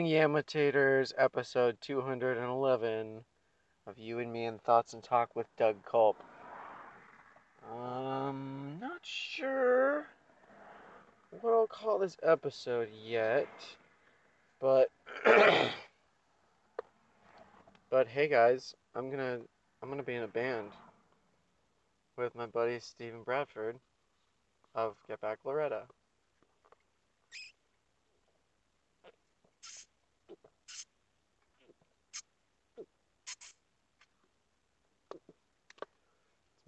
Killing Yamitators, episode 211 of You and Me and Thoughts and Talk with Doug Culp. Not sure what I'll call this episode yet, but hey guys, I'm gonna be in a band with my buddy Steven Bradford of Get Back Loretta.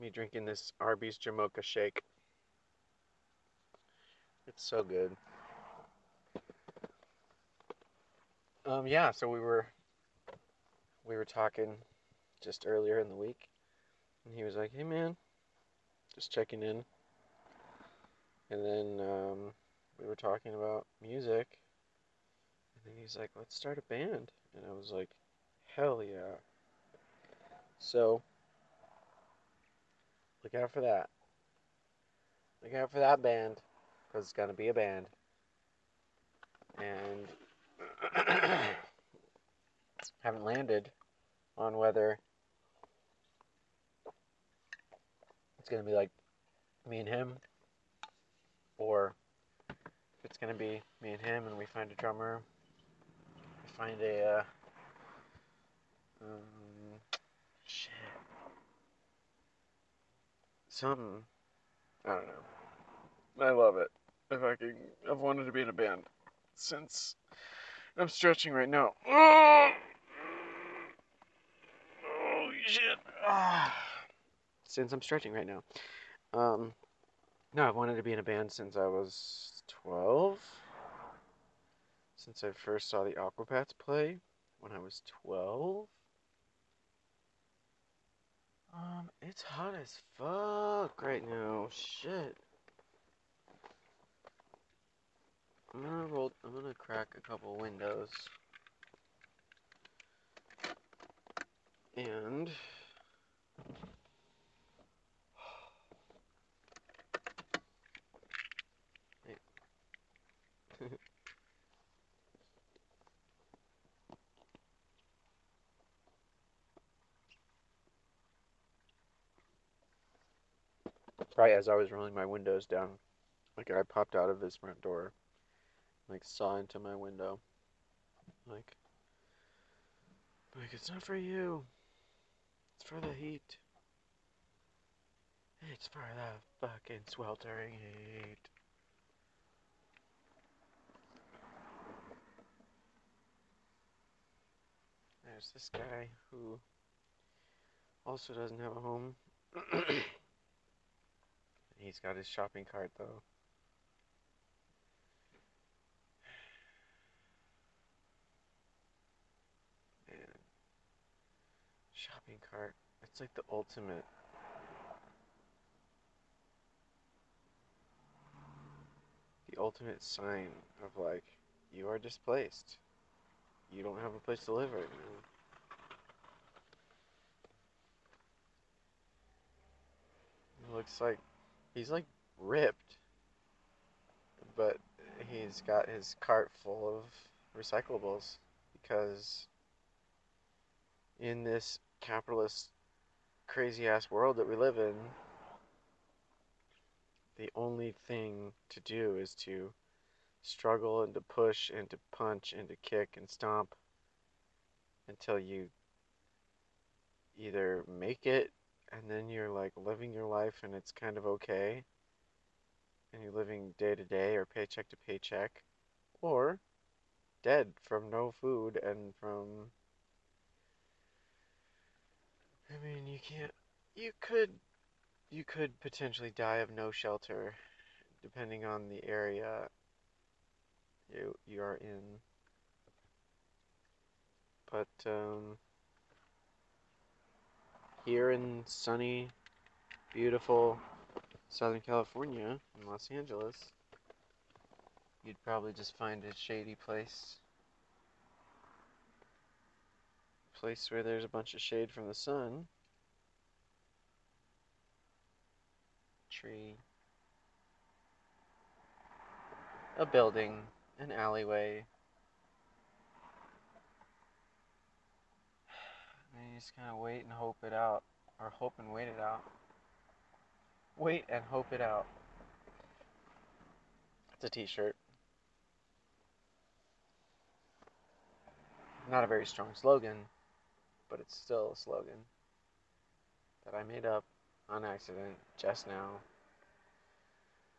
Me drinking this Arby's Jamocha shake. It's so good. So we were talking just earlier in the week, and he was like, "Hey man, just checking in." And then we were talking about music, and then he's like, "Let's start a band." And I was like, "Hell yeah." So look out for that. Look out for that band, because it's going to be a band. And haven't landed on whether it's going to be like me and him, or if it's going to be me and him and we find a drummer, we find a, something. I don't know. I love it. I've wanted to be in a band since. I'm stretching right now. Oh shit! Since I'm stretching right now. I've wanted to be in a band since I was 12. Since I first saw the Aquabats play when I was 12. It's hot as fuck right now. Shit. I'm gonna crack a couple windows. And right as I was rolling my windows down, like I popped out of this front door, like saw into my window, like it's not for you, it's for the heat, it's for the fucking sweltering heat. There's this guy who also doesn't have a home. He's got his shopping cart, though. Man. Shopping cart. It's like the ultimate. The ultimate sign of, like, you are displaced. You don't have a place to live right now. It looks like he's like ripped, but he's got his cart full of recyclables, because in this capitalist crazy ass world that we live in, the only thing to do is to struggle and to push and to punch and to kick and stomp until you either make it, and then you're like living your life and it's kind of okay, and you're living day to day or paycheck to paycheck, or dead from no food and from, I mean, you could potentially die of no shelter, depending on the area you are in. But here in sunny, beautiful Southern California, in Los Angeles, you'd probably just find a shady place. A place where there's a bunch of shade from the sun. Tree. A building. An alleyway. just kind of wait and hope it out. Or hope and wait it out. Wait and hope it out. It's a t-shirt. Not a very strong slogan, but it's still a slogan that I made up on accident just now.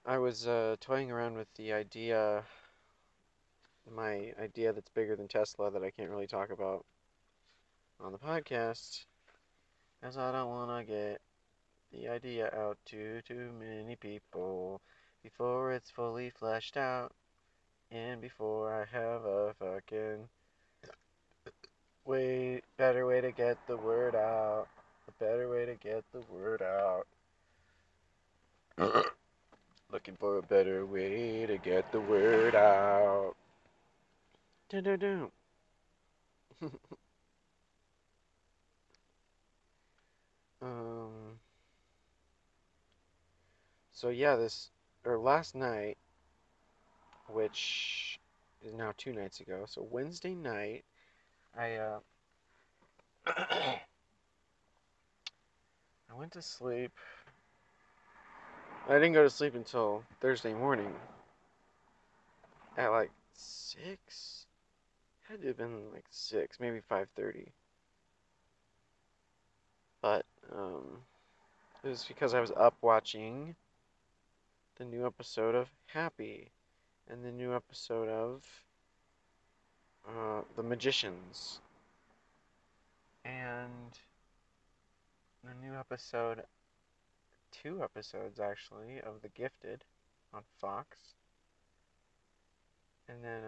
I was toying around with the idea, my idea that's bigger than Tesla that I can't really talk about on the podcast, because I don't want to get the idea out to too many people before it's fully fleshed out and before I have a fucking better way to get the word out. A better way to get the word out. Looking for a better way to get the word out. Dun-dun-dun. So yeah, last night, which is now 2 nights ago, so Wednesday night, I went to sleep. I didn't go to sleep until Thursday morning at like 6. Had to have been like 6, maybe 5:30. But it was because I was up watching the new episode of Happy and the new episode of The Magicians. And the new episode, 2 episodes actually, of The Gifted on Fox. And then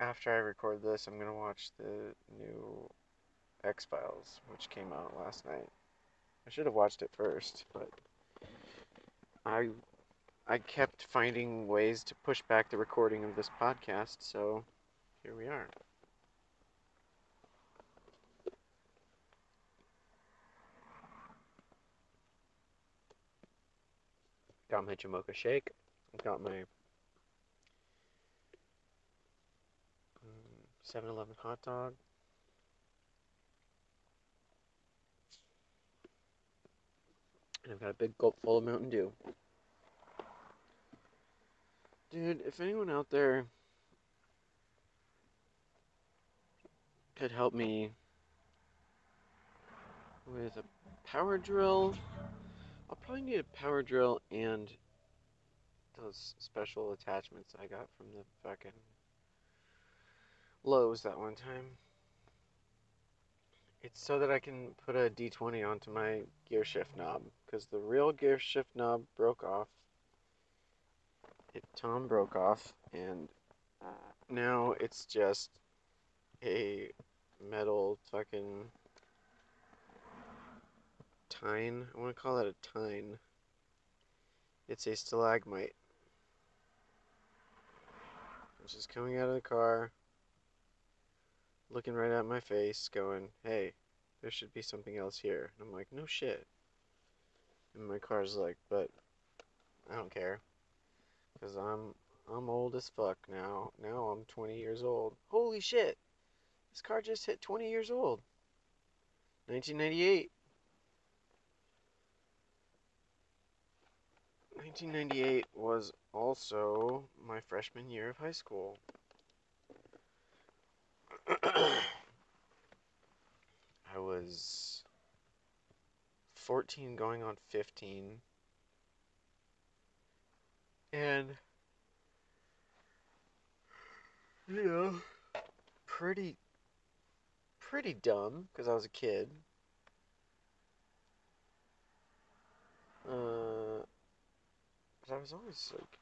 after I record this, I'm going to watch the new X-Files, which came out last night. I should have watched it first, but I kept finding ways to push back the recording of this podcast, so here we are. Got my Jamocha shake. Got my 7-Eleven hot dog. And I've got a big gulp full of Mountain Dew. Dude, if anyone out there could help me with a power drill, I'll probably need a power drill and those special attachments I got from the fucking Lowe's that one time. It's so that I can put a D20 onto my gear shift knob, because the real gear shift knob broke off. Tom broke off, and now it's just a metal fucking tine. I want to call it a tine. It's a stalagmite, which is coming out of the car, looking right at my face, going, hey, there should be something else here. And I'm like, no shit. And my car's like, but I don't care. Because I'm old as fuck now. Now I'm 20 years old. Holy shit. This car just hit 20 years old. 1998 was also my freshman year of high school. I was 14 going on 15. And, you know, pretty dumb, because I was a kid. But I was always, like,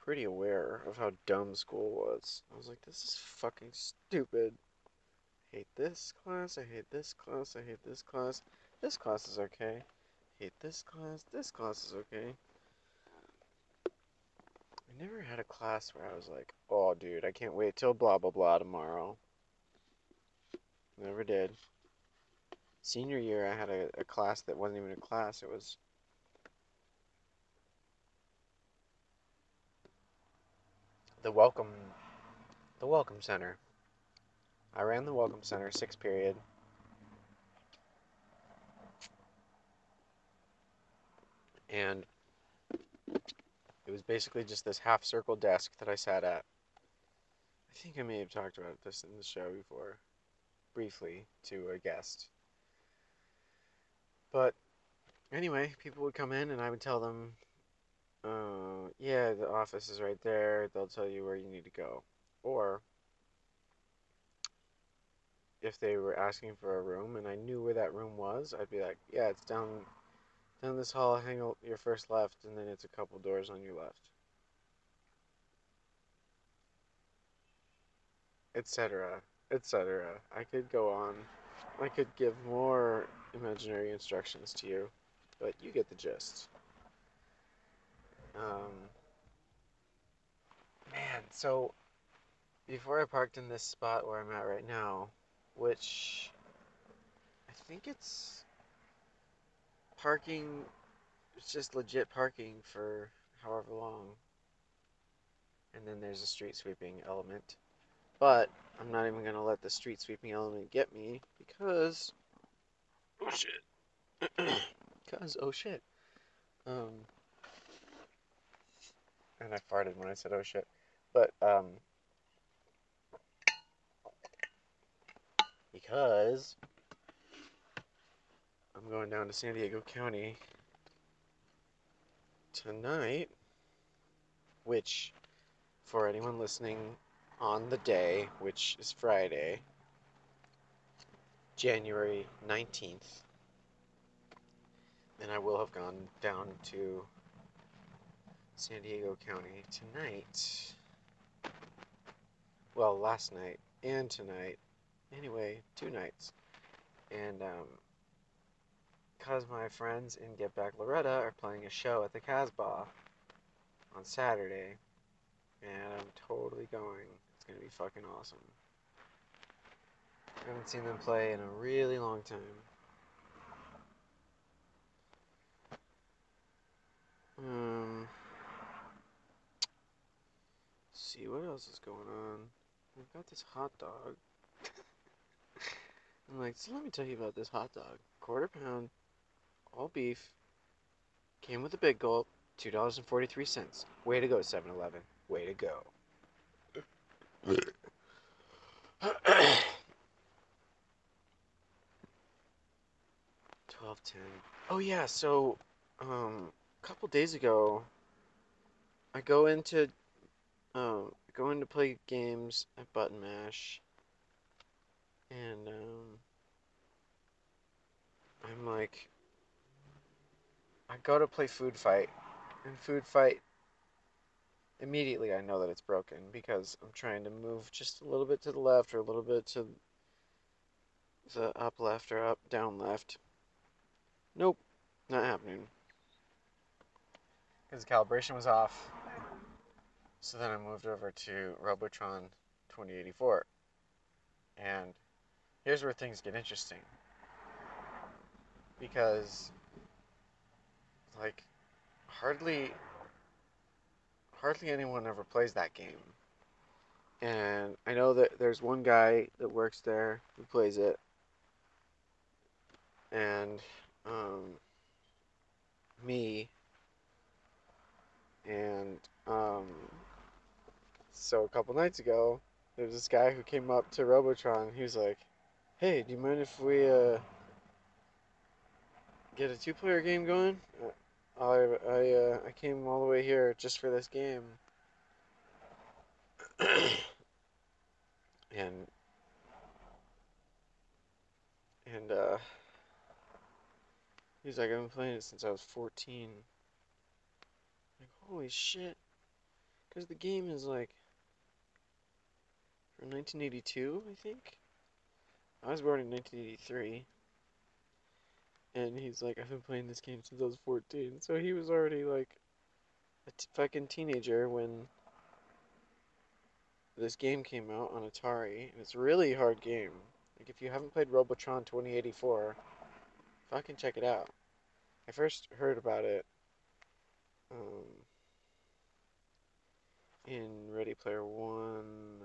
pretty aware of how dumb school was. I was like, this is fucking stupid. I hate this class, I hate this class, I hate this class. This class is okay. I hate this class is okay. I never had a class where I was like, oh, dude, I can't wait till blah, blah, blah tomorrow. Never did. Senior year, I had a class that wasn't even a class. It was the welcome center. I ran the welcome center, sixth period. And it was basically just this half circle desk that I sat at. I think I may have talked about this in the show before, briefly, to a guest. But anyway, people would come in and I would tell them, yeah, the office is right there. They'll tell you where you need to go. Or if they were asking for a room and I knew where that room was, I'd be like, yeah, it's down this hall, hang your first left, and then it's a couple doors on your left, etc., etc. I could go on. I could give more imaginary instructions to you, but you get the gist. Man, so before I parked in this spot where I'm at right now, which I think it's parking, it's just legit parking for however long, and then there's a street sweeping element, but I'm not even going to let the street sweeping element get me, because, oh shit, and I farted when I said oh shit, but, because I'm going down to San Diego County tonight, which, for anyone listening on the day, which is Friday, January 19th, then I will have gone down to San Diego County tonight, well, last night and tonight, anyway, two nights, and, because my friends in Get Back Loretta are playing a show at the Casbah on Saturday, and I'm totally going. It's going to be fucking awesome. I haven't seen them play in a really long time. Let's see, what else is going on? We've got this hot dog. I'm like, so let me tell you about this hot dog. Quarter pound, all beef, came with a big gulp, $2.43. Way to go, 7-Eleven. Way to go. $12.10. Oh yeah, so a couple days ago, I go into play games at Button Mash, and I'm like, I go to play Food Fight, and Food Fight, immediately I know that it's broken, because I'm trying to move just a little bit to the left, or a little bit to the up left, or up, down left. Nope, not happening. Because the calibration was off, so then I moved over to Robotron 2084, and here's where things get interesting. Because, like, hardly anyone ever plays that game. And I know that there's one guy that works there who plays it. And, me. And, so a couple nights ago, there was this guy who came up to Robotron. He was like, hey, do you mind if we, get a two-player game going? I came all the way here just for this game. and he's like, I've been playing it since I was 14. Like, holy shit. Because the game is like from 1982, I think. I was born in 1983. And he's like, I've been playing this game since I was 14. So he was already like a fucking teenager when this game came out on Atari. And it's a really hard game. Like, if you haven't played Robotron 2084, fucking check it out. I first heard about it in Ready Player One.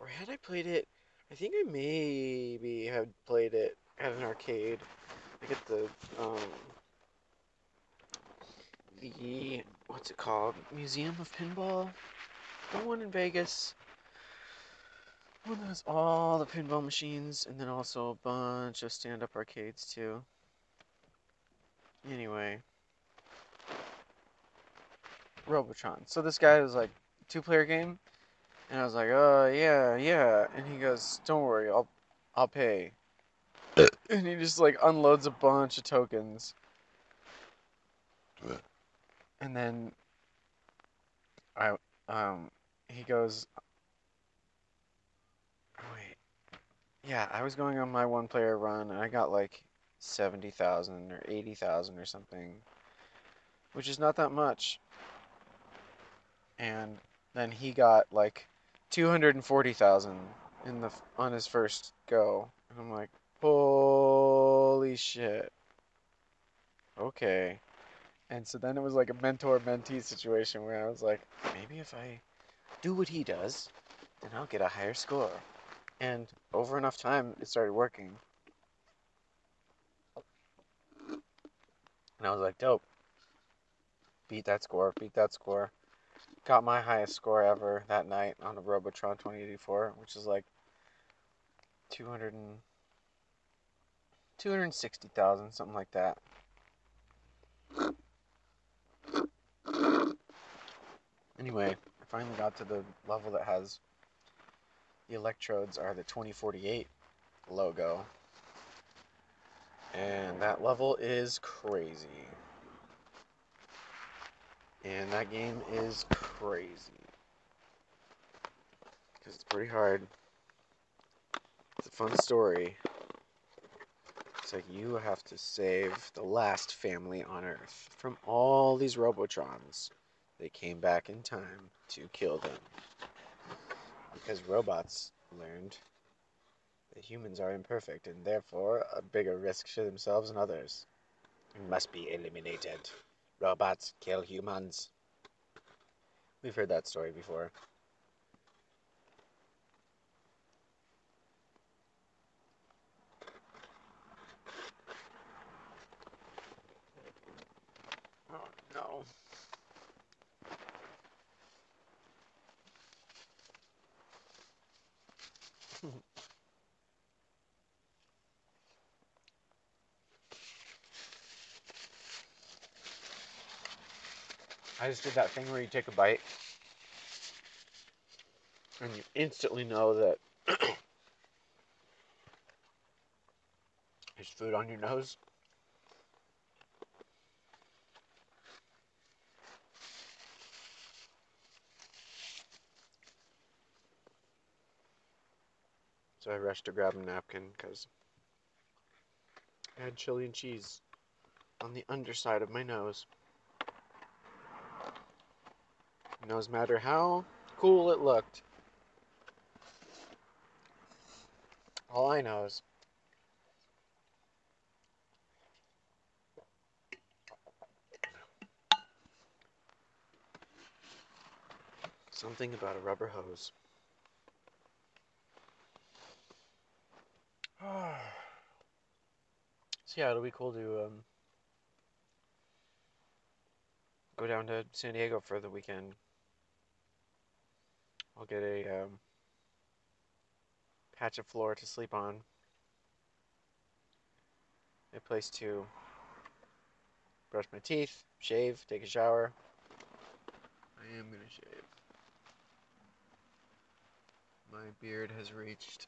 Or had I played it? I I think I maybe have played it at an arcade. I get the what's it called? Museum of Pinball? The one in Vegas. One that has all the pinball machines, and then also a bunch of stand-up arcades too. Anyway. Robotron. So this guy was like, two-player game? And I was like, oh, yeah. And he goes, don't worry, I'll pay. And he just like unloads a bunch of tokens. And then I he goes, oh, wait. Yeah, I was going on my one-player run, and I got like 70,000 or 80,000 or something, which is not that much. And then he got like 240,000 on his first go, and I'm like, holy shit. Okay. And so then it was like a mentor-mentee situation where I was like, maybe if I do what he does, then I'll get a higher score. And over enough time, it started working. And I was like, dope. Beat that score. Got my highest score ever that night on a Robotron 2084, which is like 260,000, something like that. Anyway, I finally got to the level that has the electrodes are the 2048 logo. And that level is crazy. And that game is crazy. Because it's pretty hard. It's a fun story. It's like you have to save the last family on Earth from all these Robotrons. They came back in time to kill them. Because robots learned that humans are imperfect and therefore a bigger risk to themselves and others. It must be eliminated. Robots kill humans. We've heard that story before. Oh, no. I just did that thing where you take a bite and you instantly know that there's food on your nose. So I rushed to grab a napkin because I had chili and cheese on the underside of my nose. No matter how cool it looked. All I know is something about a rubber hose. So yeah, it'll be cool to go down to San Diego for the weekend. I'll get a patch of floor to sleep on. A place to brush my teeth, shave, take a shower. I am going to shave. My beard has reached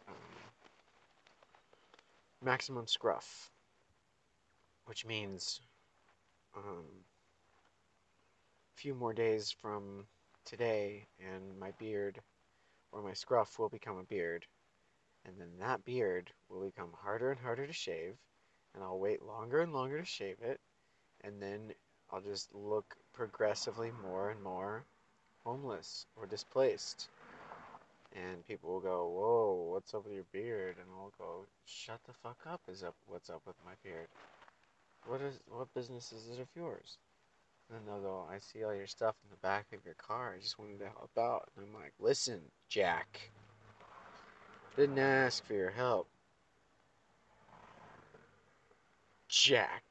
maximum scruff, which means a few more days from today, and my beard, or my scruff, will become a beard, and then that beard will become harder and harder to shave, and I'll wait longer and longer to shave it, and then I'll just look progressively more and more homeless or displaced, and people will go, whoa, what's up with your beard? And I'll go, shut the fuck up is up what's up with my beard. What business is it of yours? And they'll go, I see all your stuff in the back of your car. I just wanted to help out. And I'm like, listen, Jack. Didn't ask for your help. Jack.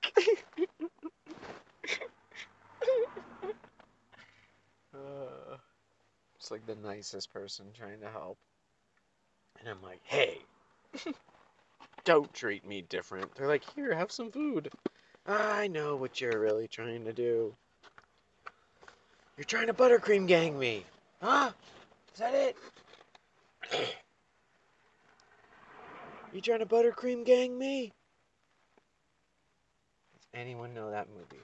It's like the nicest person trying to help. And I'm like, hey, don't treat me different. They're like, here, have some food. I know what you're really trying to do. You're trying to buttercream gang me. Huh? Is that it? You trying to buttercream gang me? Does anyone know that movie?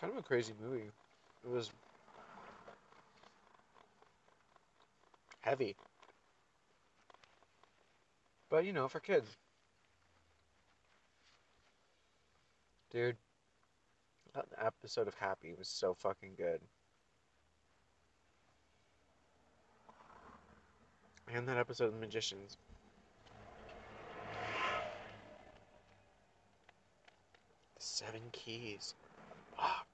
Kind of a crazy movie. It was heavy. But, you know, for kids. Dude, that episode of Happy was so fucking good. And that episode of The Magicians. The 7 Keys. Fuck.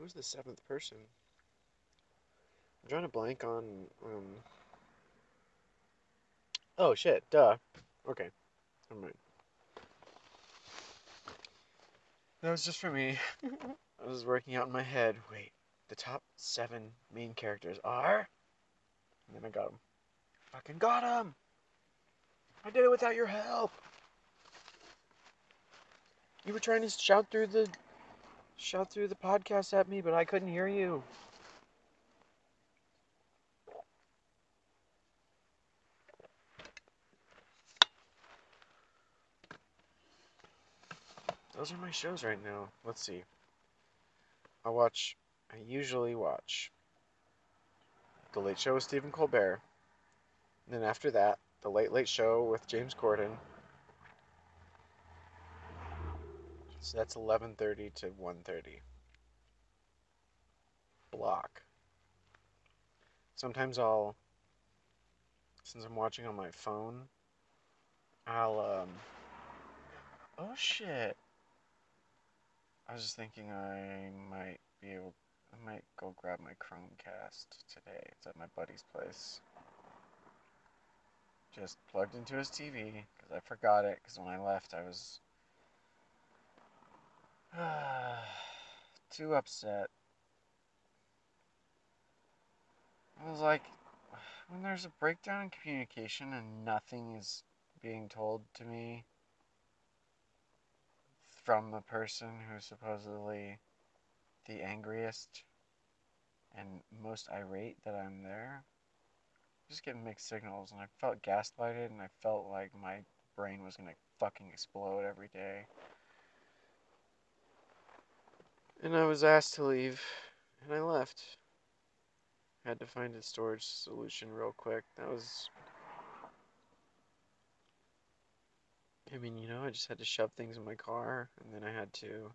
Who's the seventh person? I'm drawing a blank on, oh shit, duh. Okay, never mind. That was just for me. I was working out in my head. Wait, the top 7 main characters are? And then I got them. Fucking got them! I did it without your help! You were trying to shout through the podcast at me, but I couldn't hear you. Those are my shows right now. Let's see. I usually watch The Late Show with Stephen Colbert. And then after that, The Late Late Show with James Corden. So that's 11:30 to 1:30. Block. Sometimes I'll, since I'm watching on my phone, I'll, oh shit. I was just thinking I might go grab my Chromecast today. It's at my buddy's place. Just plugged into his TV, because I forgot it, because when I left I was too upset. I was like, when there's a breakdown in communication and nothing is being told to me from the person who's supposedly the angriest and most irate that I'm there, I'm just getting mixed signals, and I felt gaslighted, and I felt like my brain was gonna fucking explode every day. And I was asked to leave, and I left. Had to find a storage solution real quick. I just had to shove things in my car, and then I had to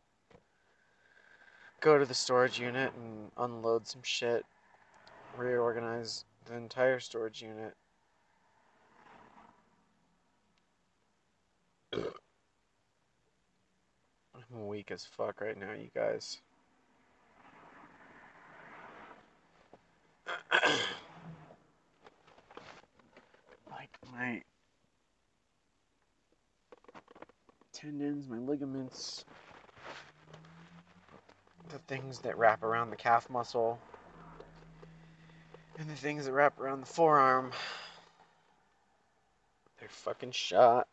go to the storage unit and unload some shit, reorganize the entire storage unit. I'm weak as fuck right now, you guys. Like, my tendons, my ligaments, the things that wrap around the calf muscle, and the things that wrap around the forearm, they're fucking shot.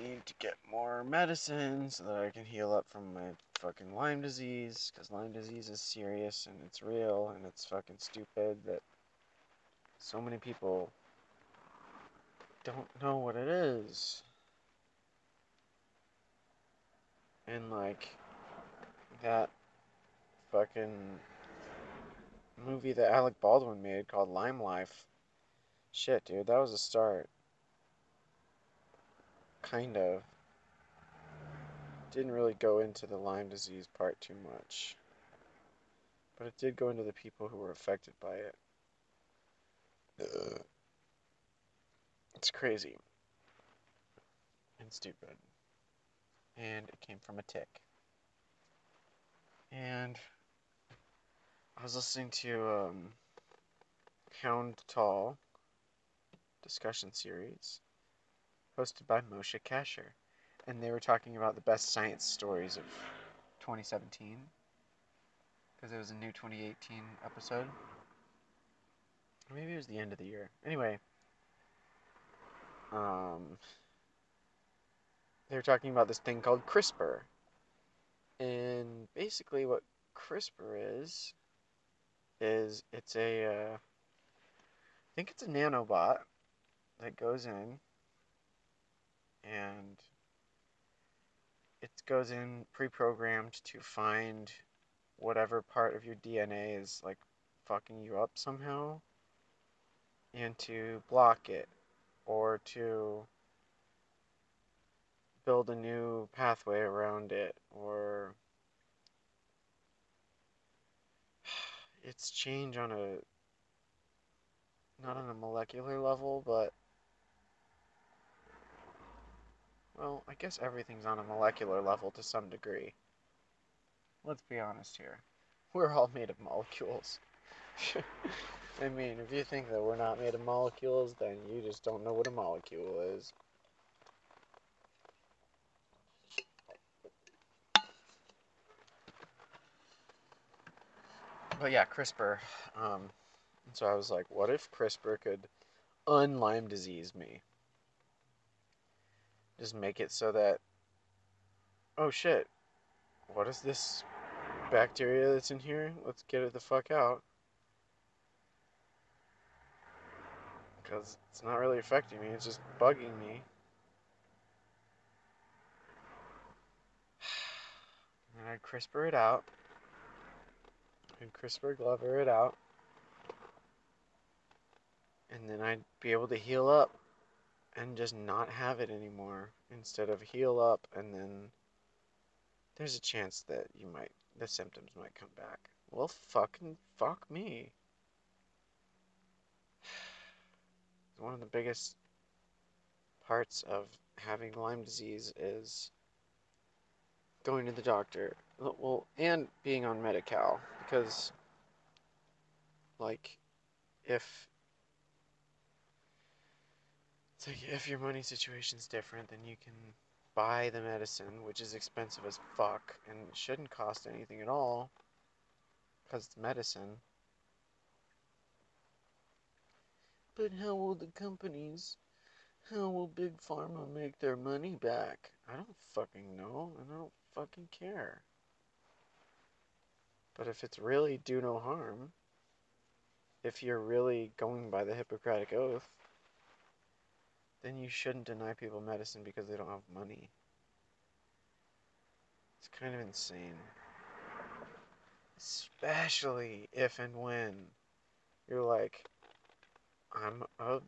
Need to get more medicine so that I can heal up from my fucking Lyme disease, because Lyme disease is serious and it's real and it's fucking stupid that so many people don't know what it is. and like that fucking movie that Alec Baldwin made called Lyme Life. Shit, dude, that was a start. Kind of. Didn't really go into the Lyme disease part too much. But it did go into the people who were affected by it. Ugh. It's crazy. And stupid. And it came from a tick. And I was listening to Hound Tall discussion series hosted by Moshe Kasher. And they were talking about the best science stories of 2017. Because it was a new 2018 episode. Maybe it was the end of the year. Anyway. They were talking about this thing called CRISPR. And basically what CRISPR is it's a, I think it's a nanobot that goes in and it goes in pre-programmed to find whatever part of your DNA is like fucking you up somehow and to block it or to build a new pathway around it, or it's change on a, not on a molecular level, but, well, I guess everything's on a molecular level to some degree. Let's be honest here. We're all made of molecules. I mean, if you think that we're not made of molecules, then you just don't know what a molecule is. But yeah, CRISPR. So I was like, what if CRISPR could un-Lyme disease me? Just make it so that, oh shit, what is this bacteria that's in here? Let's get it the fuck out. Because it's not really affecting me, it's just bugging me. And I'd CRISPR it out. I'd CRISPR Glover it out. And then I'd be able to heal up and just not have it anymore. Instead of heal up and then there's a chance that you might, the symptoms might come back. Well, fucking fuck me. One of the biggest parts of having Lyme disease is going to the doctor. Well, and being on Medi-Cal. Because, like, if your money situation's different, then you can buy the medicine, which is expensive as fuck, and it shouldn't cost anything at all, because it's medicine. But how will the companies, how will Big Pharma make their money back? I don't fucking know, and I don't fucking care. But if it's really do no harm, if you're really going by the Hippocratic Oath, then you shouldn't deny people medicine because they don't have money. It's kind of insane. Especially if and when you're like, I'm a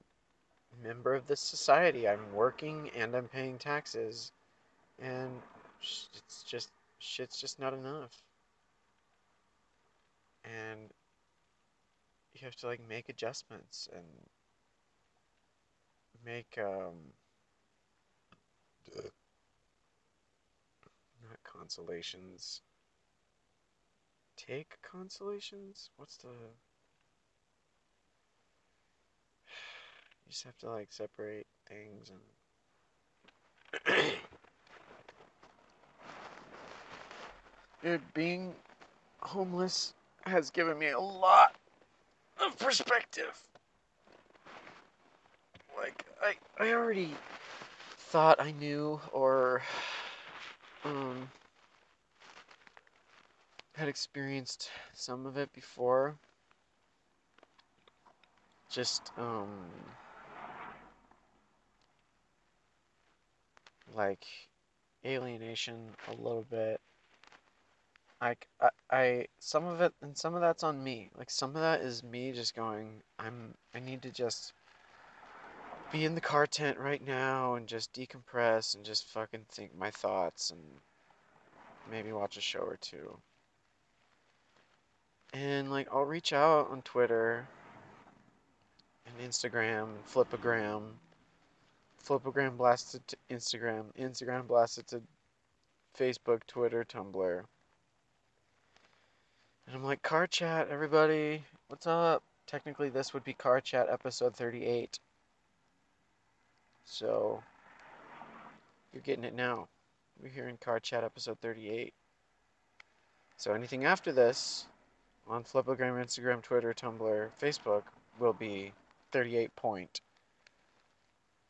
member of this society. I'm working and I'm paying taxes. And it's just, shit's just not enough. And you have to, like, make adjustments and make, not consolations. Take consolations? What's the... You just have to, like, separate things and... Dude, being homeless has given me a lot of perspective. Like, I already thought I knew or had experienced some of it before. Just, like, alienation a little bit. I some of it, and some of that's on me. Like, some of that is me just going, I need to just be in the car tent right now and just decompress and just fucking think my thoughts and maybe watch a show or two. And, like, I'll reach out on Twitter and Instagram and Flipagram. Flipagram blasted to Instagram. Instagram blasted to Facebook, Twitter, Tumblr. And I'm like, car chat, everybody. What's up? Technically, this would be car chat episode 38. So, you're getting it now. We're here in car chat episode 38. So, anything after this on Flipagram, Instagram, Twitter, Tumblr, Facebook will be 38 point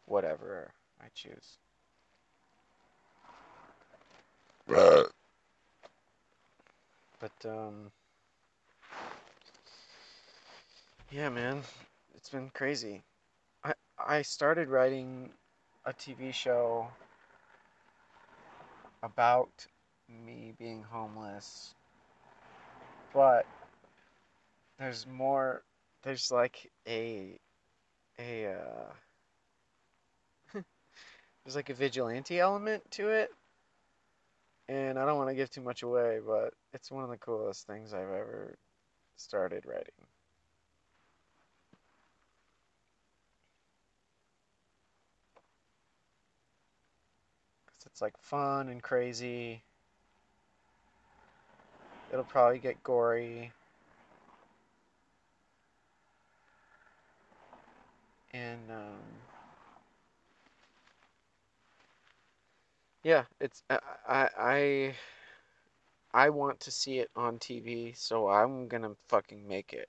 whatever I choose. But, yeah, man, it's been crazy. I started writing a TV show about me being homeless, but there's more. There's like there's like a vigilante element to it, and I don't want to give too much away, but it's one of the coolest things I've ever started writing. Cause it's like fun and crazy. It'll probably get gory. And, yeah, it's, I want to see it on TV, so I'm gonna fucking make it.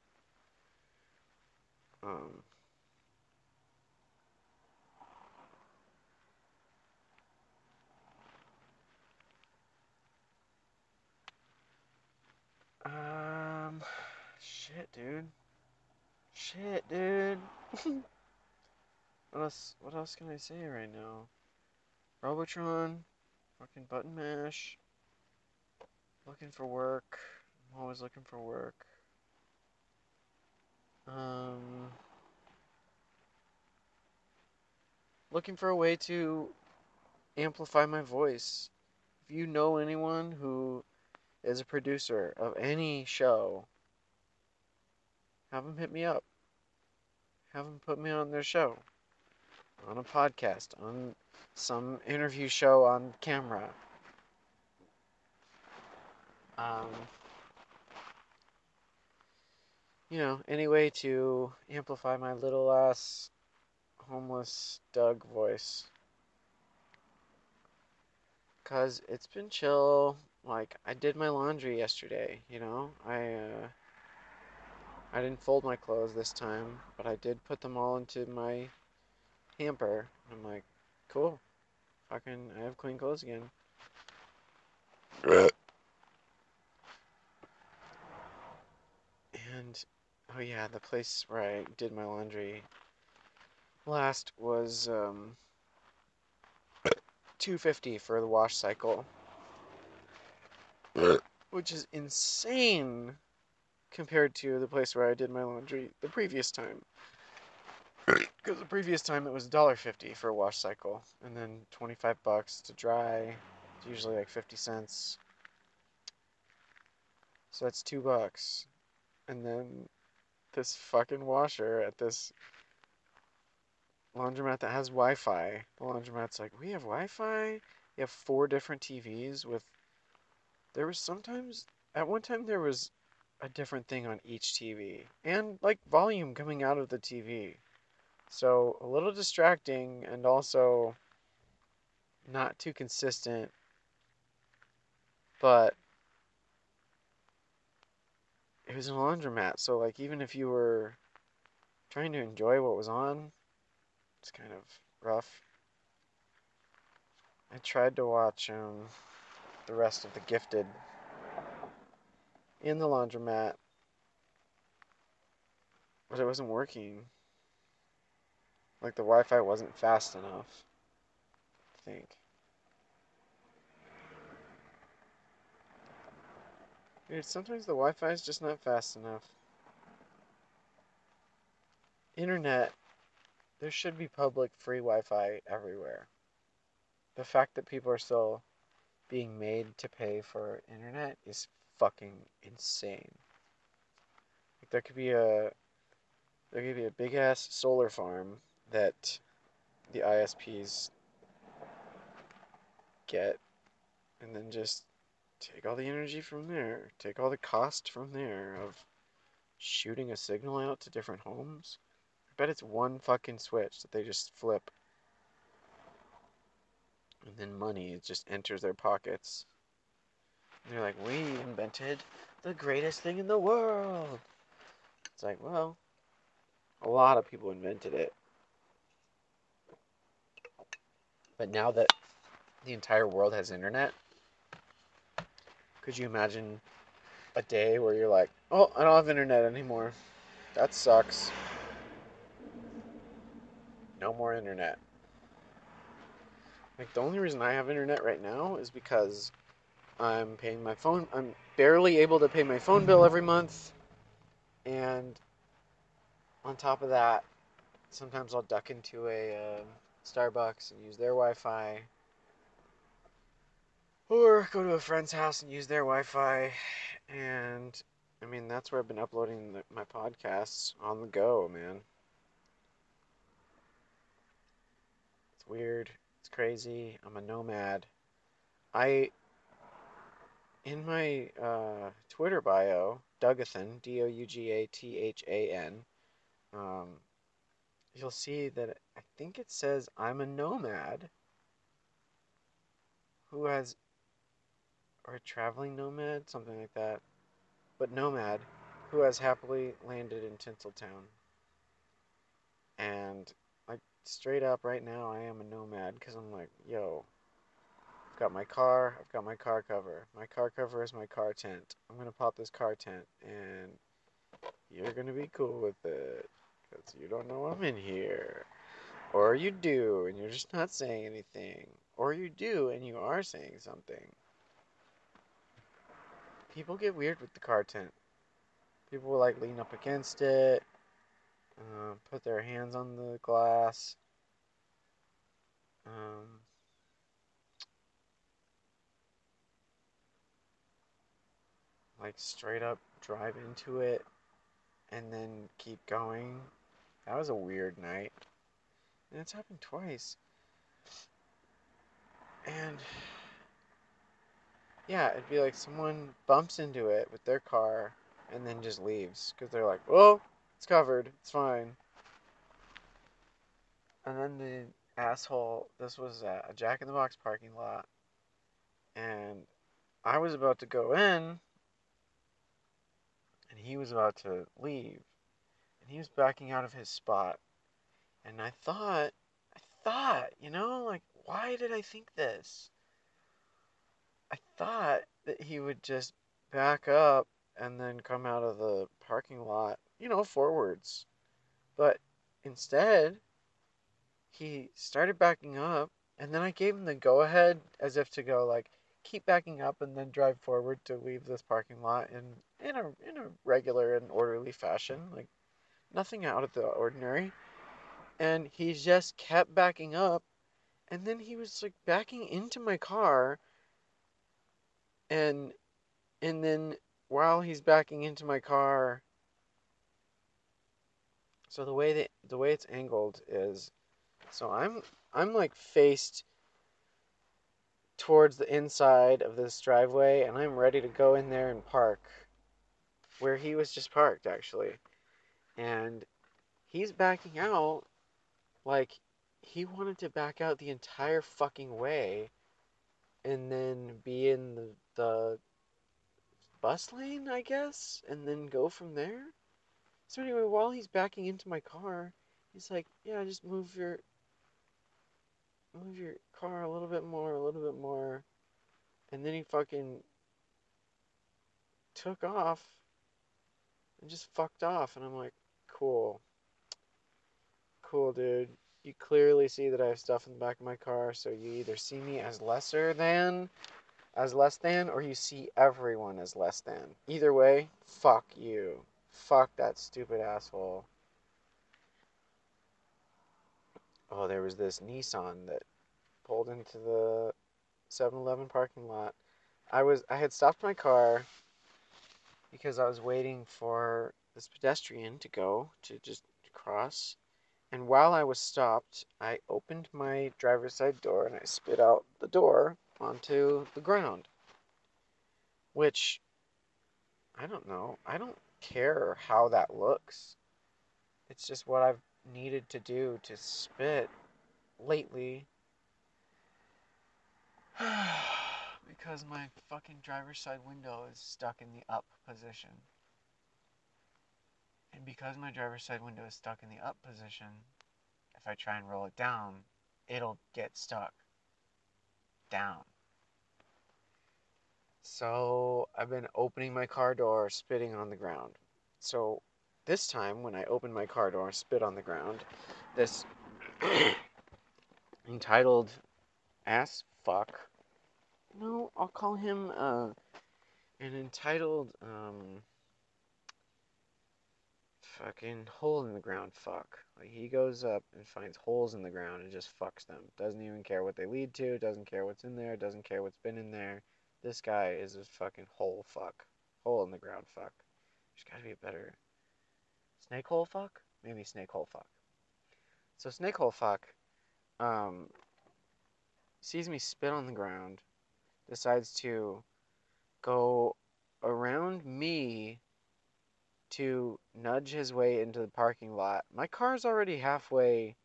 Shit, dude. What else can I say right now? Robotron, fucking Button Mash, looking for work. I'm always looking for work. Looking for a way to amplify my voice. If you know anyone who is a producer of any show, have them hit me up. Have them put me on their show. On a podcast, on some interview show on camera. You know, any way to amplify my little ass homeless Doug voice. 'Cause it's been chill. Like, I did my laundry yesterday, you know? I didn't fold my clothes this time, but I did put them all into my hamper. I'm like, cool. Fucking, I have clean clothes again. And, oh yeah, the place where I did my laundry last was, $2.50 for the wash cycle. Which is insane compared to the place where I did my laundry the previous time. Because the previous time it was $1.50 for a wash cycle, and then $25 to dry. It's usually like 50 cents. So that's $2. And then this fucking washer at this laundromat that has Wi-Fi. The laundromat's like, we have Wi-Fi. You have 4 different TVs with. There was sometimes at one time there was a different thing on each TV, and like volume coming out of the TV. So, a little distracting and also not too consistent, but it was in a laundromat, so, like, even if you were trying to enjoy what was on, it's kind of rough. I tried to watch the rest of The Gifted in the laundromat, but it wasn't working. Like, the Wi-Fi wasn't fast enough, I think. Dude, sometimes the Wi-Fi is just not fast enough. Internet. There should be public free Wi-Fi everywhere. The fact that people are still being made to pay for internet is fucking insane. Like, there could be a big ass solar farm that the ISPs get, and then just take all the energy from there, take all the cost from there of shooting a signal out to different homes. I bet it's one fucking switch that they just flip. And then money, it just enters their pockets. And they're like, we invented the greatest thing in the world. It's like, well, a lot of people invented it. But now that the entire world has internet, could you imagine a day where you're like, oh, I don't have internet anymore. That sucks. No more internet. Like, the only reason I have internet right now is because I'm barely able to pay my phone bill every month. And on top of that, sometimes I'll duck into a Starbucks and use their Wi-Fi. Or go to a friend's house and use their Wi-Fi. And, I mean, that's where I've been uploading my podcasts on the go, man. It's weird. It's crazy. I'm a nomad. In my Twitter bio, Dougathan, D-O-U-G-A-T-H-A-N, you'll see that I think it says I'm a nomad who has... or a traveling nomad, something like that, but nomad, who has happily landed in Tinseltown. And, like, straight up right now, I am a nomad, because I'm like, yo, I've got my car cover. My car cover is my car tent. I'm going to pop this car tent, and you're going to be cool with it, because you don't know I'm in here. Or you do, and you're just not saying anything. Or you do, and you are saying something. People get weird with the car tent. People will, like, lean up against it, put their hands on the glass. Like, straight up drive into it and then keep going. That was a weird night. And it's happened twice. And... yeah, it'd be like someone bumps into it with their car and then just leaves. Because they're like, well, it's covered. It's fine. And then the asshole, this was a Jack in the Box parking lot. And I was about to go in. And he was about to leave. And he was backing out of his spot. And I thought, you know, like, why did I think this? I thought that he would just back up and then come out of the parking lot, you know, forwards. But instead, he started backing up, and then I gave him the go-ahead as if to go, like, keep backing up and then drive forward to leave this parking lot in a regular and orderly fashion. Like, nothing out of the ordinary. And he just kept backing up, and then he was, like, backing into my car... And then while he's backing into my car, so the way it's angled is, so I'm like faced towards the inside of this driveway, and I'm ready to go in there and park where he was just parked, actually. And he's backing out like he wanted to back out the entire fucking way and then be in the bus lane, I guess, and then go from there. So anyway, while he's backing into my car, he's like, yeah, just move your car a little bit more, and then he fucking took off and just fucked off, and I'm like, cool dude, you clearly see that I have stuff in the back of my car, so you either see me as lesser than as less than, or you see everyone as less than. Either way, fuck you. Fuck that stupid asshole. Oh, there was this Nissan that pulled into the 7-Eleven parking lot. I had stopped my car because I was waiting for this pedestrian to cross. And while I was stopped, I opened my driver's side door and I spit out the door onto the ground. Which, I don't know. I don't care how that looks. It's just what I've needed to do to spit lately. Because my fucking driver's side window is stuck in the up position. And because my driver's side window is stuck in the up position, if I try and roll it down, it'll get stuck down. So I've been opening my car door, spitting on the ground. So this time, when I opened my car door, spit on the ground, this entitled ass fuck. No, I'll call him an entitled fucking hole in the ground fuck. Like, he goes up and finds holes in the ground and just fucks them. Doesn't even care what they lead to, doesn't care what's in there, doesn't care what's been in there. This guy is a fucking hole fuck. Hole in the ground fuck. There's gotta be a better... snake hole fuck? Maybe snake hole fuck. So snake hole fuck sees me spit on the ground, decides to go around me to nudge his way into the parking lot. My car's already halfway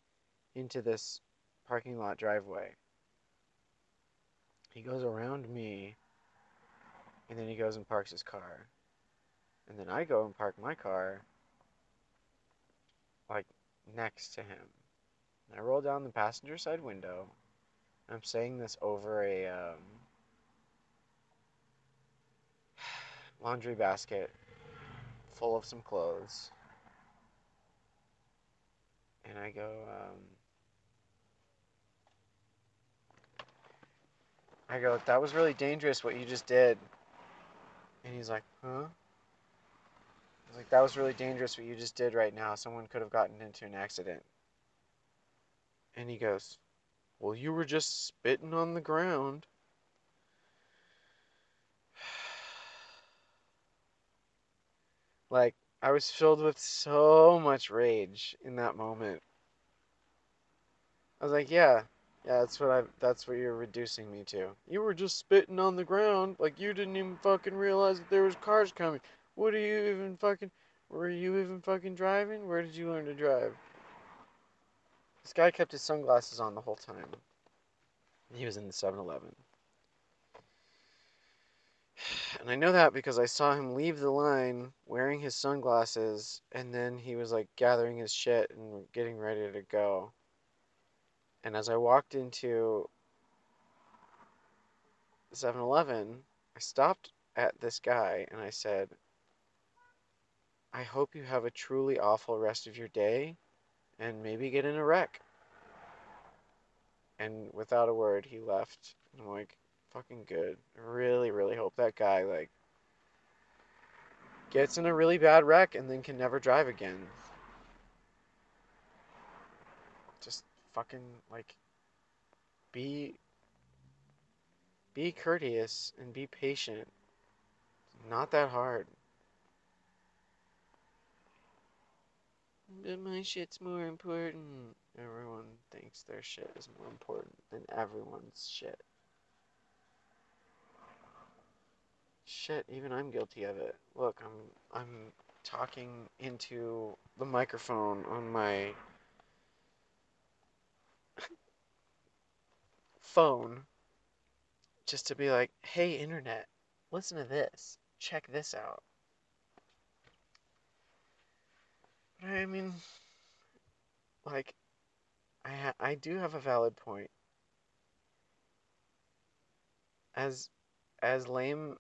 into this parking lot driveway. He goes around me, and then he goes and parks his car. And then I go and park my car, like, next to him. And I roll down the passenger side window. I'm saying this over a laundry basket full of some clothes. And I go, that was really dangerous what you just did. And he's like, huh? I was like, that was really dangerous what you just did right now. Someone could have gotten into an accident. And he goes, well, you were just spitting on the ground. Like, I was filled with so much rage in that moment. I was like, yeah, that's what you're reducing me to. You were just spitting on the ground, like you didn't even fucking realize that there was cars coming. Were you even fucking driving? Where did you learn to drive? This guy kept his sunglasses on the whole time. He was in the 7-Eleven. And I know that because I saw him leave the line wearing his sunglasses, and then he was like gathering his shit and getting ready to go. And as I walked into the 7-Eleven, I stopped at this guy and I said, I hope you have a truly awful rest of your day and maybe get in a wreck. And without a word, he left. I'm like, fucking good. I really, really hope that guy, like, gets in a really bad wreck and then can never drive again. Just fucking, like, be courteous and be patient. It's not that hard. But my shit's more important. Everyone thinks their shit is more important than everyone's shit. Shit, even I'm guilty of it. Look, I'm talking into the microphone on my phone just to be like, hey, internet, listen to this. Check this out. But I mean, like, I do have a valid point. As lame...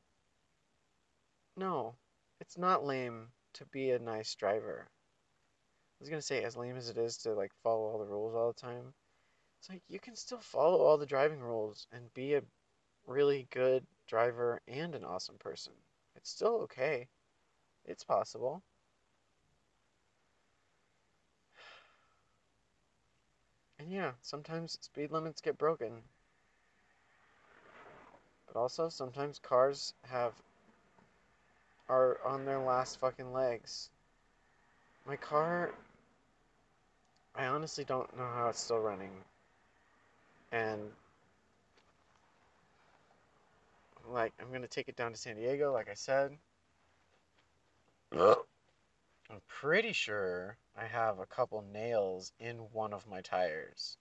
No, it's not lame to be a nice driver. I was going to say, as lame as it is to, like, follow all the rules all the time, it's like, you can still follow all the driving rules and be a really good driver and an awesome person. It's still okay. It's possible. And yeah, sometimes speed limits get broken. But also, sometimes cars are on their last fucking legs. My car, I honestly don't know how it's still running. And, like, I'm going to take it down to San Diego, like I said. I'm pretty sure I have a couple nails in one of my tires.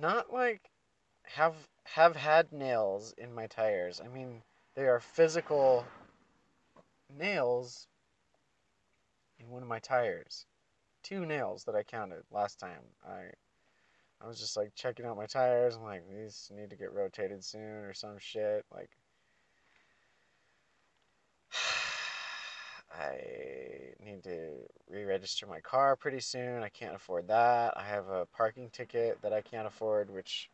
Not like have had nails in my tires. I mean, they are physical nails in one of my tires. 2 nails that I counted last time. I was just like checking out my tires. I'm like, these need to get rotated soon or some shit. Like, I need to re-register my car pretty soon. I can't afford that. I have a parking ticket that I can't afford, which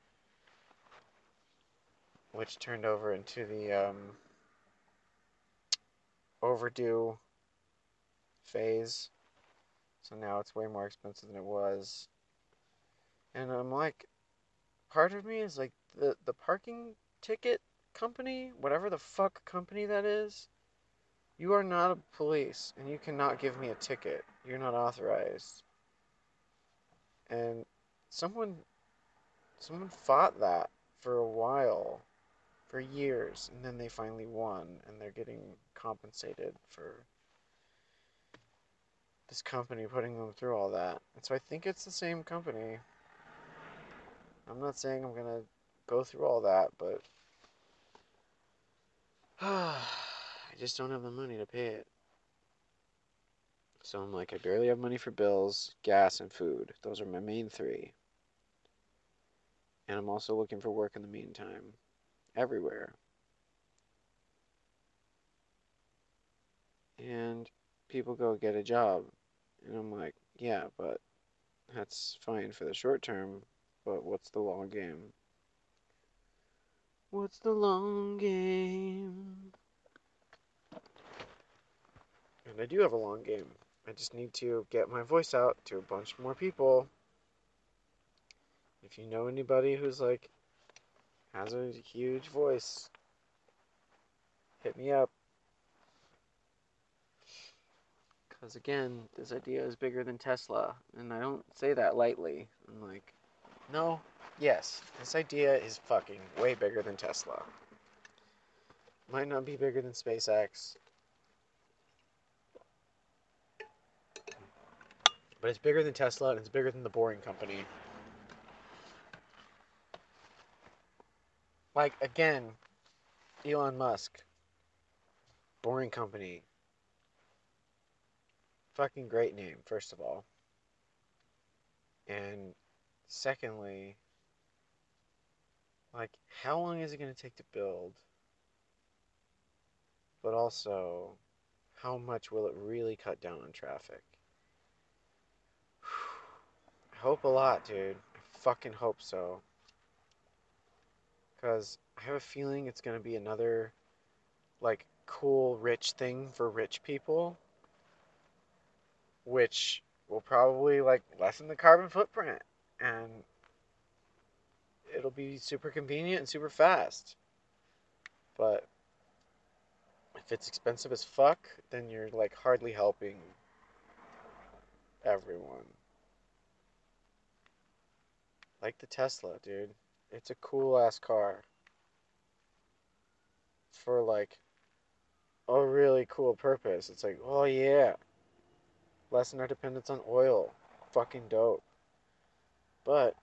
turned over into the overdue phase. So now it's way more expensive than it was. And I'm like, part of me is like, the parking ticket company, whatever the fuck company that is, you are not a police, and you cannot give me a ticket. You're not authorized. And someone fought that for a while, for years, and then they finally won, and they're getting compensated for this company putting them through all that. And so I think it's the same company. I'm not saying I'm going to go through all that, but I just don't have the money to pay it. So I'm like, I barely have money for bills, gas, and food. Those are my main 3. And I'm also looking for work in the meantime. Everywhere. And people go get a job. And I'm like, yeah, but that's fine for the short term. But what's the long game? What's the long game? And I do have a long game. I just need to get my voice out to a bunch more people. If you know anybody who's like, has a huge voice, hit me up. Because again, this idea is bigger than Tesla. And I don't say that lightly. I'm like, no, yes, this idea is fucking way bigger than Tesla. Might not be bigger than SpaceX. But it's bigger than Tesla, and it's bigger than the Boring Company. Like, again, Elon Musk. Boring Company. Fucking great name, first of all. And secondly, like, how long is it going to take to build? But also, how much will it really cut down on traffic? I hope a lot, dude. I fucking hope so. Because I have a feeling it's going to be another, like, cool rich thing for rich people. Which will probably, like, lessen the carbon footprint. And it'll be super convenient and super fast. But if it's expensive as fuck, then you're, like, hardly helping everyone. Like the Tesla, dude. It's a cool-ass car. For, like, a really cool purpose. It's like, oh, yeah. Lessen our dependence on oil. Fucking dope. But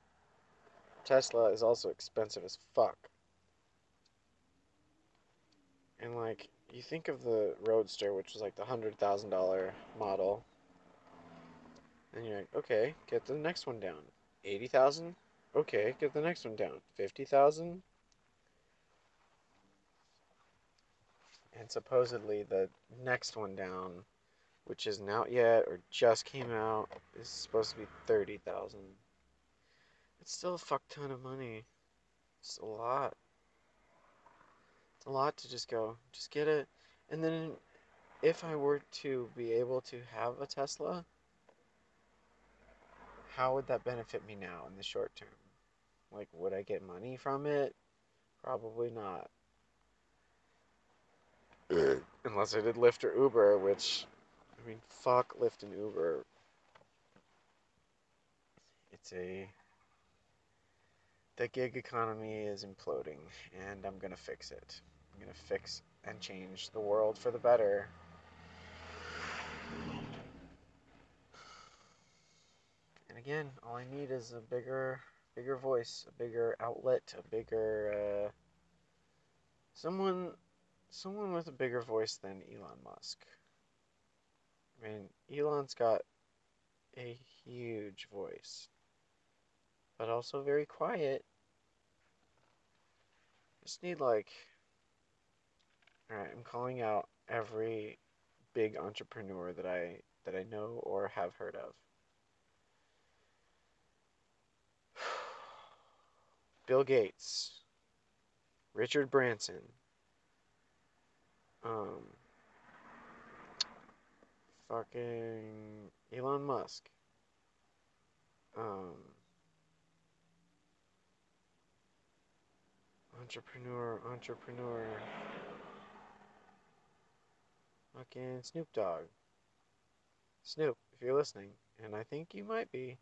Tesla is also expensive as fuck. And, like, you think of the Roadster, which was, like, the $100,000 model. And you're like, okay, get the next one down. 80,000? Okay, get the next one down. 50,000? And supposedly the next one down, which isn't out yet or just came out, is supposed to be 30,000. It's still a fuck ton of money. It's a lot. It's a lot to just go, just get it. And then if I were to be able to have a Tesla, how would that benefit me now in the short term? Like, would I get money from it? Probably not. Unless I did Lyft or Uber, which, I mean, fuck Lyft and Uber. The gig economy is imploding, and I'm gonna fix it. I'm gonna fix and change the world for the better. And again, all I need is a bigger voice, a bigger outlet, a bigger someone with a bigger voice than Elon Musk. I mean, Elon's got a huge voice, but also very quiet. Just need like... Alright, I'm calling out every big entrepreneur that I know or have heard of. Bill Gates. Richard Branson. Fucking Elon Musk. Entrepreneur. Fucking Snoop Dogg. Snoop, if you're listening, and I think you might be,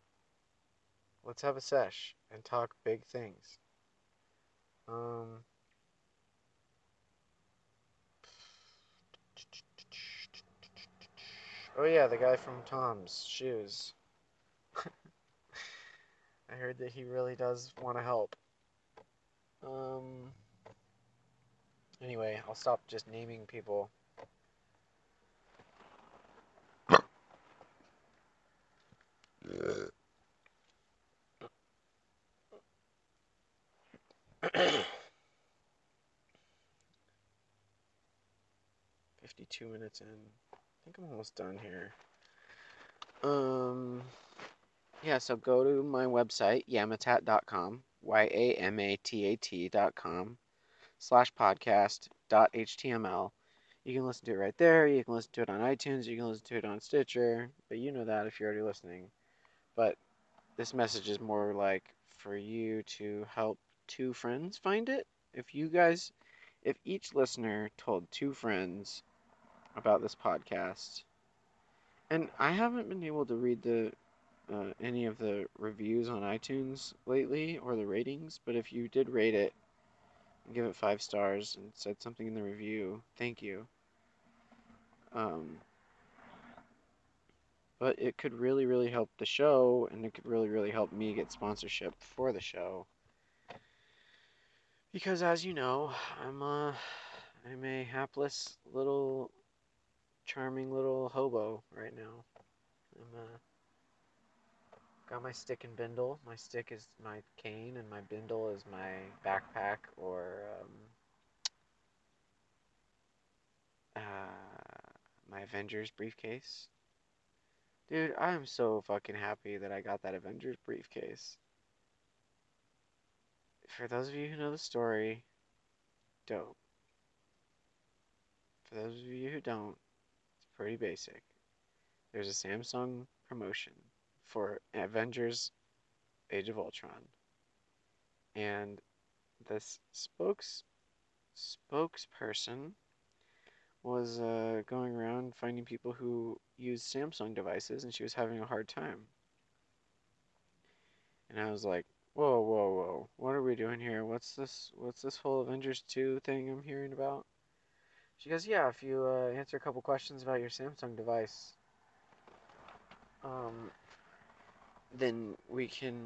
let's have a sesh and talk big things. Oh yeah, the guy from Tom's Shoes. I heard that he really does want to help. Anyway, I'll stop just naming people. Two minutes in. I think I'm almost done here. Yeah, so go to my website, yamatat.com, yamatat.com /podcast.html. You can listen to it right there. You can listen to it on iTunes. You can listen to it on Stitcher. But you know that if you're already listening. But this message is more like for you to help two friends find it. If each listener told two friends about this podcast, and I haven't been able to read the any of the reviews on iTunes lately, or the ratings, but if you did rate it and give it 5 stars and said something in the review, thank you. But it could really, really help the show, and it could really, really help me get sponsorship for the show, because as you know, I'm a hapless little charming little hobo right now. I'm got my stick and bindle. My stick is my cane, and my bindle is my backpack or my Avengers briefcase. Dude, I am so fucking happy that I got that Avengers briefcase. For those of you who know the story, dope. For those of you who don't, pretty basic. There's a Samsung promotion for Avengers Age of Ultron. And this spokesperson was going around finding people who use Samsung devices, and she was having a hard time. And I was like, whoa. What are we doing here? What's this whole Avengers 2 thing I'm hearing about? She goes, yeah, if you answer a couple questions about your Samsung device, then we can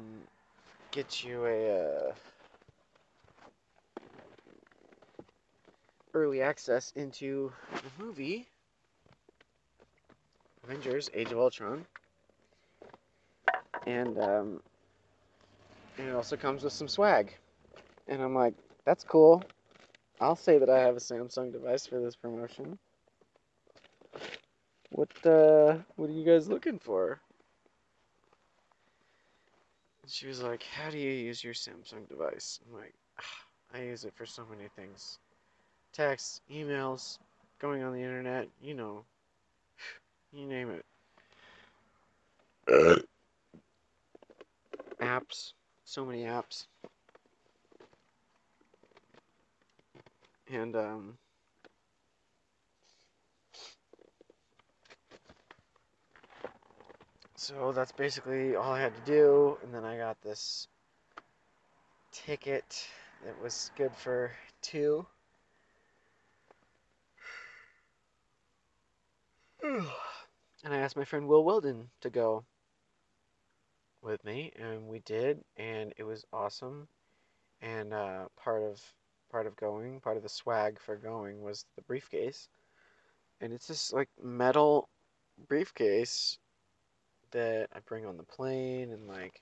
get you a early access into the movie Avengers Age of Ultron. And it also comes with some swag. And I'm like, that's cool. I'll say that I have a Samsung device for this promotion. What are you guys looking for? And she was like, how do you use your Samsung device? I'm like, I use it for so many things. Texts, emails, going on the internet, you know. You name it. Apps. So many apps. And, so that's basically all I had to do. And then I got this ticket that was good for 2. And I asked my friend Will Weldon to go with me, and we did, and it was awesome. And part of the swag for going was the briefcase, and it's this like metal briefcase that I bring on the plane, and like,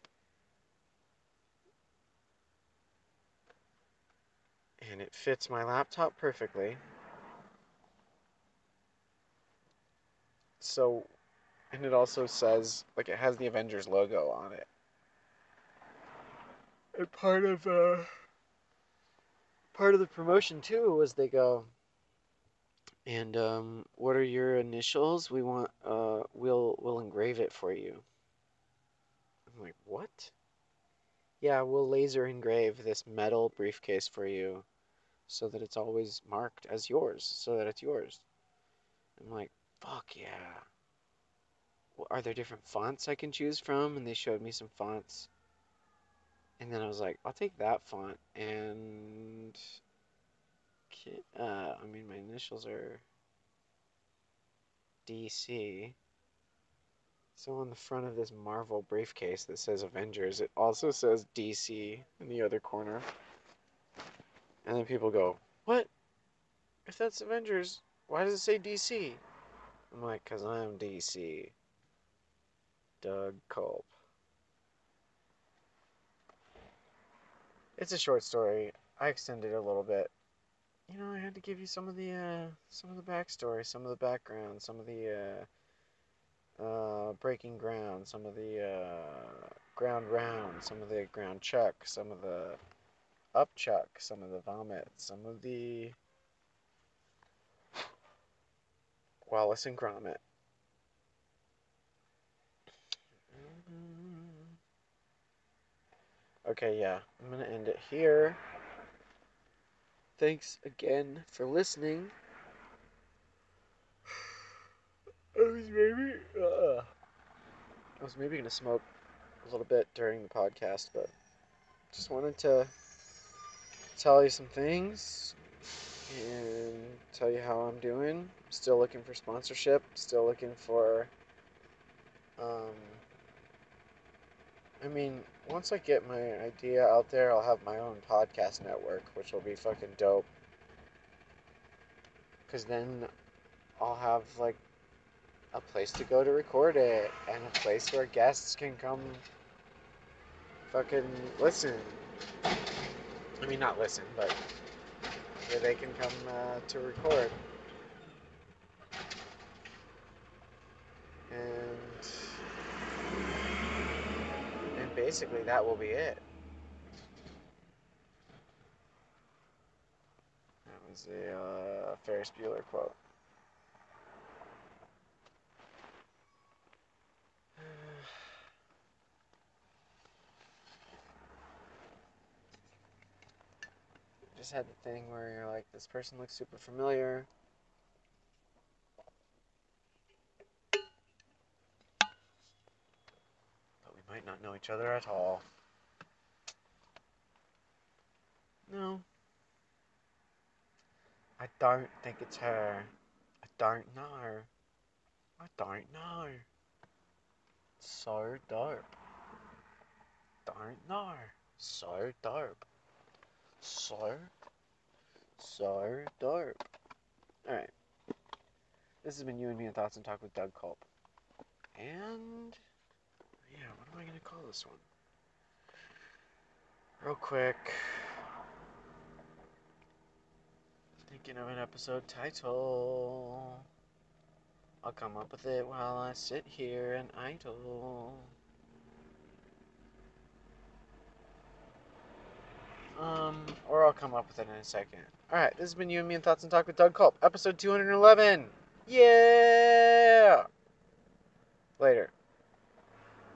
and it fits my laptop perfectly. So, and it also says, like, it has the Avengers logo on it. And part of the promotion, too, was they go, and, what are your initials? We want, we'll engrave it for you. I'm like, what? Yeah, we'll laser engrave this metal briefcase for you so that it's always marked as yours, so that it's yours. I'm like, fuck yeah. Well, are there different fonts I can choose from? And they showed me some fonts. And then I was like, I'll take that font. And, I mean, my initials are DC. So on the front of this Marvel briefcase that says Avengers, it also says DC in the other corner. And then people go, what? If that's Avengers, why does it say DC? I'm like, 'cause I'm DC. Doug Culp. It's a short story. I extended it a little bit. You know, I had to give you some of the backstory, some of the background, some of the breaking ground, some of the ground round, some of the ground chuck, some of the up chuck, some of the vomit, some of the Wallace and Gromit. Okay, yeah. I'm going to end it here. Thanks again for listening. I was maybe going to smoke a little bit during the podcast, but just wanted to tell you some things and tell you how I'm doing. Still looking for sponsorship, still looking for, I mean, once I get my idea out there, I'll have my own podcast network, which will be fucking dope, because then I'll have, like, a place to go to record it, and a place where guests can come fucking listen, I mean, not listen, but where they can come to record. And basically that will be it. That was a Ferris Bueller quote. Just had the thing where you're like, this person looks super familiar. Might not know each other at all. No. I don't think it's her. I don't know her. I don't know. So dope. Don't know. So dope. So dope. Alright. This has been You and Me and Thoughts and Talk with Doug Culp. And... yeah, what am I going to call this one? Real quick. Thinking of an episode title. I'll come up with it while I sit here and idle. Or I'll come up with it in a second. Alright, this has been You and Me and Thoughts and Talk with Doug Culp, episode 211. Yeah! Later.